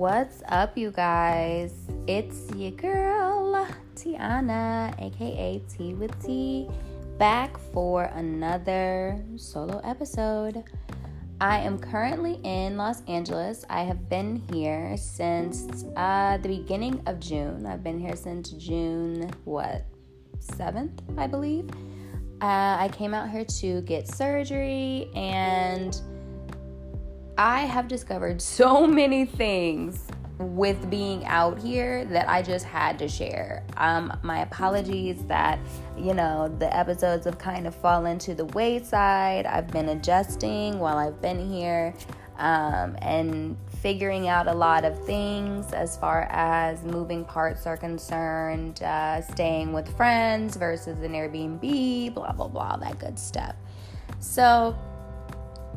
What's up, you guys? It's your girl Tiana, aka T with T, back for another solo episode. I am currently in Los Angeles. I have been here since the beginning of June. I've been here since June 7th, I believe. I came out here to get surgery, and I have discovered so many things with being out here that I just had to share. My apologies that, the episodes have kind of fallen to the wayside. I've been adjusting while I've been here, and figuring out a lot of things as far as moving parts are concerned, staying with friends versus an Airbnb, blah, blah, blah, that good stuff. So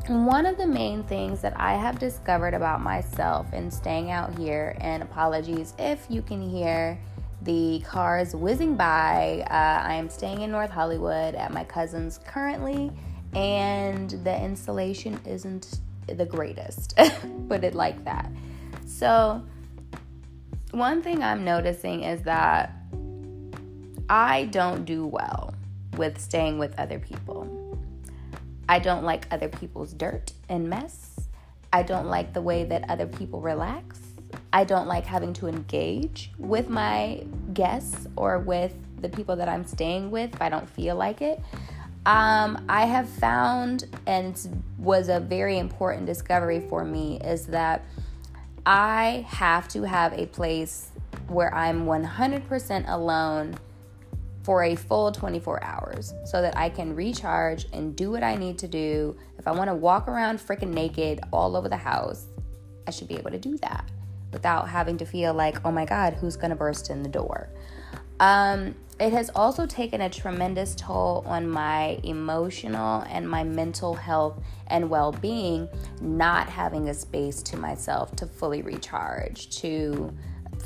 one of the main things that I have discovered about myself in staying out here, and apologies if you can hear the cars whizzing by, I am staying in North Hollywood at my cousin's currently, and the insulation isn't the greatest, put it like that. So one thing I'm noticing is that I don't do well with staying with other people. I don't like other people's dirt and mess. I don't like the way that other people relax. I don't like having to engage with my guests or with the people that I'm staying with if I don't feel like it. I have found, and it was a very important discovery for me, is that I have to have a place where I'm 100% alone for a full 24 hours so that I can recharge and do what I need to do. If I want to walk around freaking naked all over the house, I should be able to do that without having to feel like, oh my God, who's going to burst in the door? It has also taken a tremendous toll on my emotional and my mental health and well-being, not having a space to myself to fully recharge, to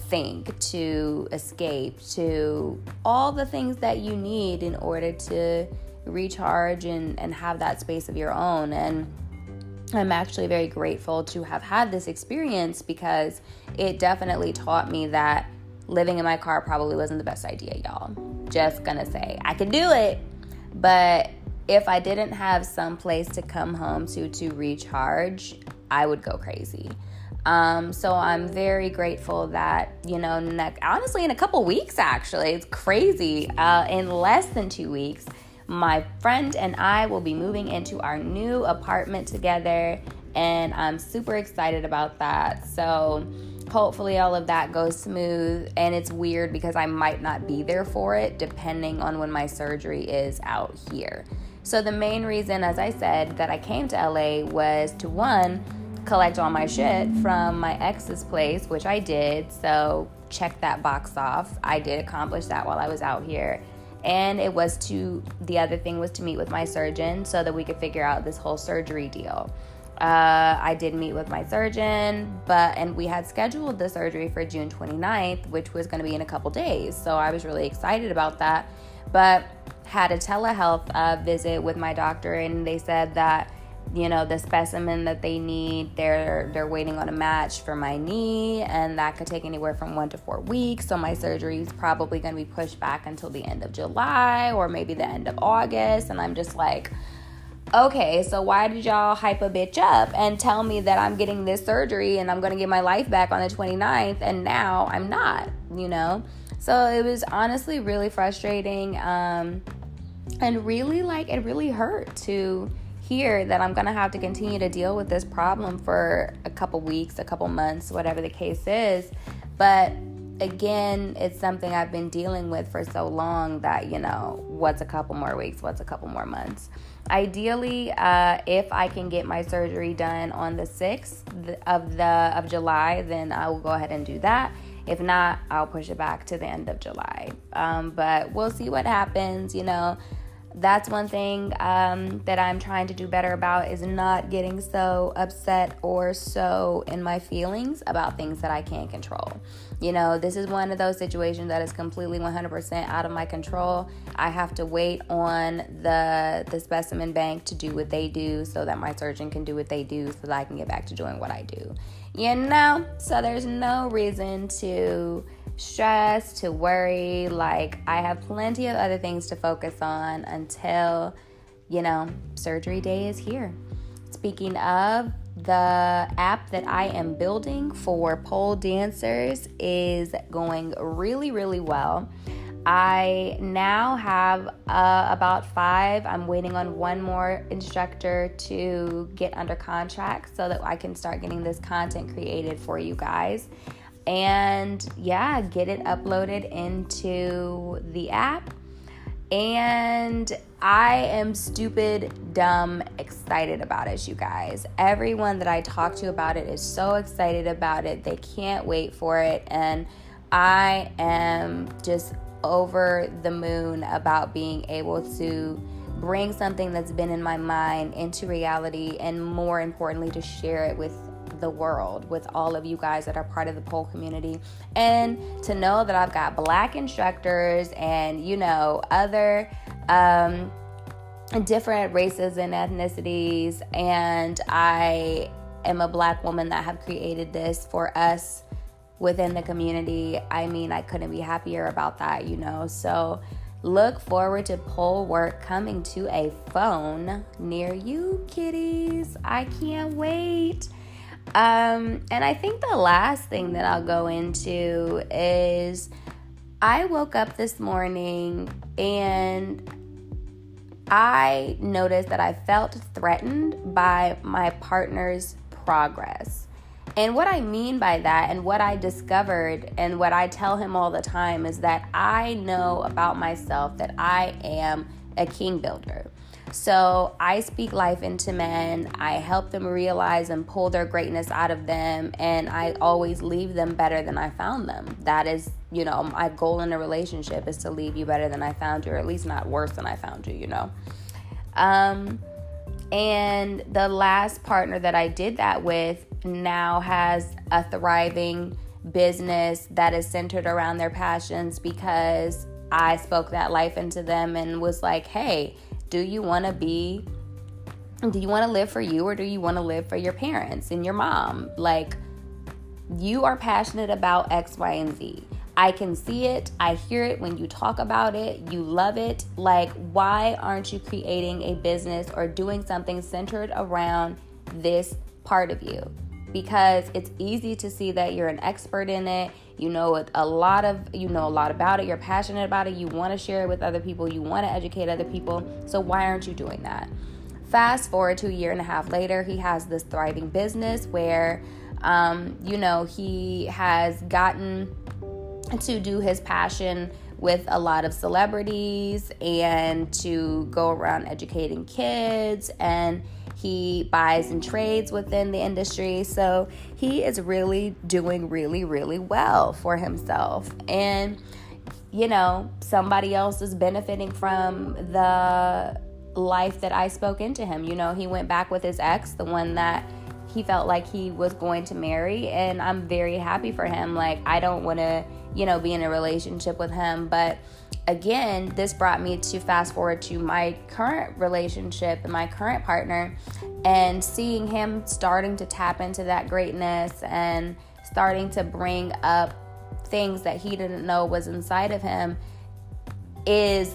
think, to escape, to all the things that you need in order to recharge and have that space of your own. And I'm actually very grateful to have had this experience, because it definitely taught me that living in my car probably wasn't the best idea, y'all. Just gonna say, I could do it, but if I didn't have some place to come home to recharge, I would go crazy. So I'm very grateful that, honestly, in a couple weeks, actually, it's crazy. In less than 2 weeks, my friend and I will be moving into our new apartment together, and I'm super excited about that. So hopefully all of that goes smooth. And it's weird because I might not be there for it, depending on when my surgery is out here. So the main reason, as I said, that I came to LA was to, one, collect all my shit from my ex's place, which I did, so check that box off. I did accomplish that while I was out here. And it was to, the other thing was to meet with my surgeon so that we could figure out this whole surgery deal. I did meet with my surgeon, and we had scheduled the surgery for June 29th, which was going to be in a couple days, so I was really excited about that, but had a telehealth visit with my doctor, and they said that the specimen that they need, they're waiting on a match for my knee, and that could take anywhere from 1 to 4 weeks. So my surgery is probably going to be pushed back until the end of July or maybe the end of August. And I'm just like, okay, so why did y'all hype a bitch up and tell me that I'm getting this surgery and I'm going to get my life back on the 29th, and now I'm not, So it was honestly really frustrating, and really, it really hurt to hear that I'm gonna have to continue to deal with this problem for a couple weeks, a couple months, whatever the case is. But again, it's something I've been dealing with for so long that, what's a couple more weeks, what's a couple more months? Ideally, if I can get my surgery done on the 6th of July, then I will go ahead and do that. If not, I'll push it back to the end of July. But we'll see what happens. that's one thing that I'm trying to do better about, is not getting so upset or so in my feelings about things that I can't control. You know, this is one of those situations that is completely 100% out of my control. I have to wait on the specimen bank to do what they do so that my surgeon can do what they do so that I can get back to doing what I do. You know, so there's no reason to stress, to worry. Like, I have plenty of other things to focus on until, you know, surgery day is here. Speaking of, the app that I am building for pole dancers is going really, really well. I now have about 5. I'm waiting on one more instructor to get under contract so that I can start getting this content created for you guys. And yeah, get it uploaded into the app. And I am stupid, dumb, excited about it, you guys. Everyone that I talk to about it is so excited about it. They can't wait for it. And I am just over the moon about being able to bring something that's been in my mind into reality, and more importantly, to share it with the world, with all of you guys that are part of the pole community. And to know that I've got Black instructors and, you know, other different races and ethnicities, and I am a Black woman that have created this for us within the community. I mean, I couldn't be happier about that, you know. So look forward to pole work coming to a phone near you, kitties. I can't wait. And I think the last thing that I'll go into is, I woke up this morning and I noticed that I felt threatened by my partner's progress. And what I mean by that, and what I discovered, and what I tell him all the time, is that I know about myself that I am a king builder. So I speak life into men. I help them realize and pull their greatness out of them. And I always leave them better than I found them. That is, you know, my goal in a relationship, is to leave you better than I found you, or at least not worse than I found you, you know. And the last partner that I did that with now has a thriving business that is centered around their passions, because I spoke that life into them and was like, hey, do you want to live for you, or do you want to live for your parents and your mom? Like, you are passionate about X, Y, and Z. I can see it. I hear it when you talk about it. You love it. Like, why aren't you creating a business or doing something centered around this part of you? Because it's easy to see that you're an expert in it. You know a lot about it. You're passionate about it. You want to share it with other people. You want to educate other people. So why aren't you doing that? Fast forward to a year and a half later, he has this thriving business where, you know, he has gotten to do his passion with a lot of celebrities and to go around educating kids, and he buys and trades within the industry. So he is really doing really, really well for himself. And, you know, somebody else is benefiting from the life that I spoke into him. You know, he went back with his ex, the one that he felt like he was going to marry. And I'm very happy for him. Like, I don't want to, you know, be in a relationship with him. But again, this brought me to fast forward to my current relationship and my current partner, and seeing him starting to tap into that greatness and starting to bring up things that he didn't know was inside of him. It's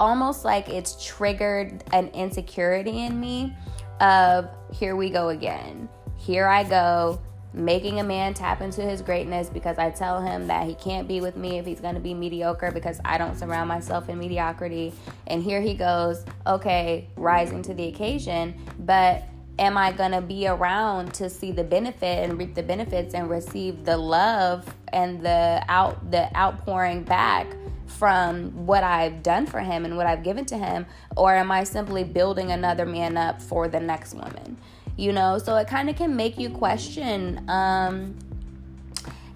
almost like it's triggered an insecurity in me of, here we go again. Here I go, making a man tap into his greatness, because I tell him that he can't be with me if he's going to be mediocre, because I don't surround myself in mediocrity. And here he goes, okay, rising to the occasion, but am I going to be around to see the benefit and reap the benefits and receive the love and the outpouring back from what I've done for him and what I've given to him? Or am I simply building another man up for the next woman? You know, so it kind of can make you question,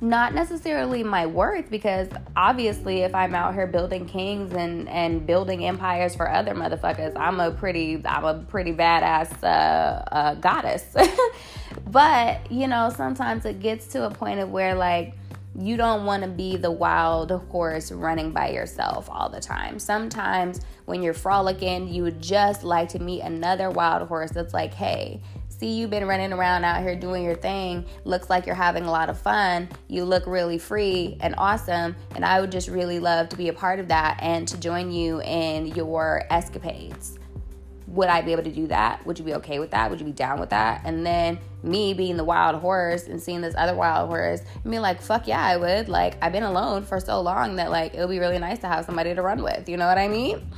not necessarily my worth, because obviously if I'm out here building kings and building empires for other motherfuckers, I'm a pretty badass goddess. But, you know, sometimes it gets to a point of where, like, you don't want to be the wild horse running by yourself all the time. Sometimes when you're frolicking, you would just like to meet another wild horse that's like, hey, see, you've been running around out here doing your thing. Looks like you're having a lot of fun. You look really free and awesome. And I would just really love to be a part of that and to join you in your escapades. Would I be able to do that? Would you be okay with that? Would you be down with that? And then me being the wild horse and seeing this other wild horse and being like, fuck yeah, I would. Like, I've been alone for so long that, like, it would be really nice to have somebody to run with. You know what I mean?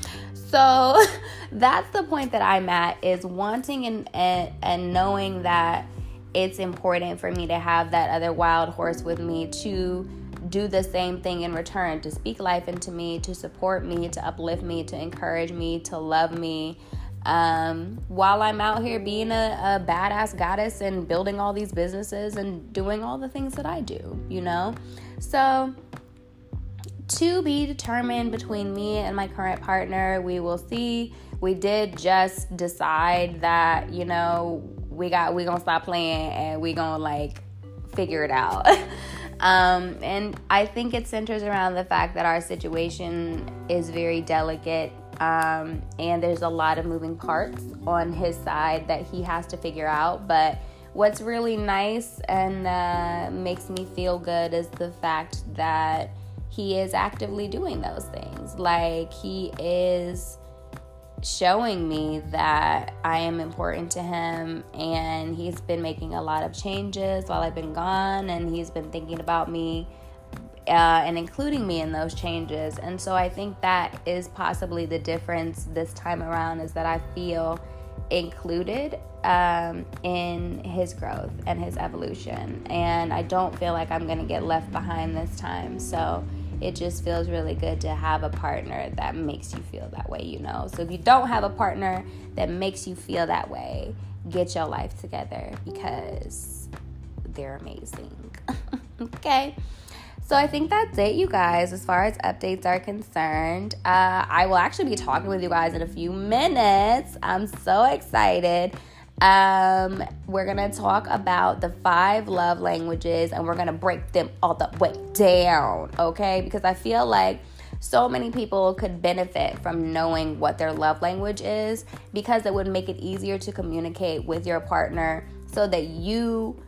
So that's the point that I'm at, is wanting and knowing that it's important for me to have that other wild horse with me to do the same thing in return, to speak life into me, to support me, to uplift me, to encourage me, to love me. While I'm out here being a badass goddess and building all these businesses and doing all the things that I do, you know? So, to be determined between me and my current partner. We will see. We did just decide that, you know, we gonna stop playing and we gonna, like, figure it out. And I think it centers around the fact that our situation is very delicate. And there's a lot of moving parts on his side that he has to figure out. But what's really nice and makes me feel good is the fact that he is actively doing those things. Like, he is showing me that I am important to him, and he's been making a lot of changes while I've been gone, and he's been thinking about me. And including me in those changes. And so I think that is possibly the difference this time around, is that I feel included in his growth and his evolution. And I don't feel like I'm going to get left behind this time. So it just feels really good to have a partner that makes you feel that way, you know. So if you don't have a partner that makes you feel that way, get your life together, because they're amazing. Okay. So I think that's it, you guys, as far as updates are concerned. I will actually be talking with you guys in a few minutes. I'm so excited. We're going to talk about the 5 love languages, and we're going to break them all the way down, okay? Because I feel like so many people could benefit from knowing what their love language is, because it would make it easier to communicate with your partner so that you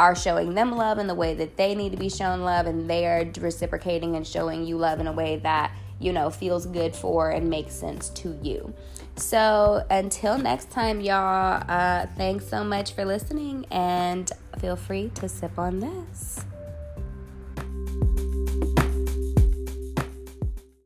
are showing them love in the way that they need to be shown love, and they are reciprocating and showing you love in a way that, you know, feels good for and makes sense to you. So until next time, y'all, thanks so much for listening, and feel free to sip on this.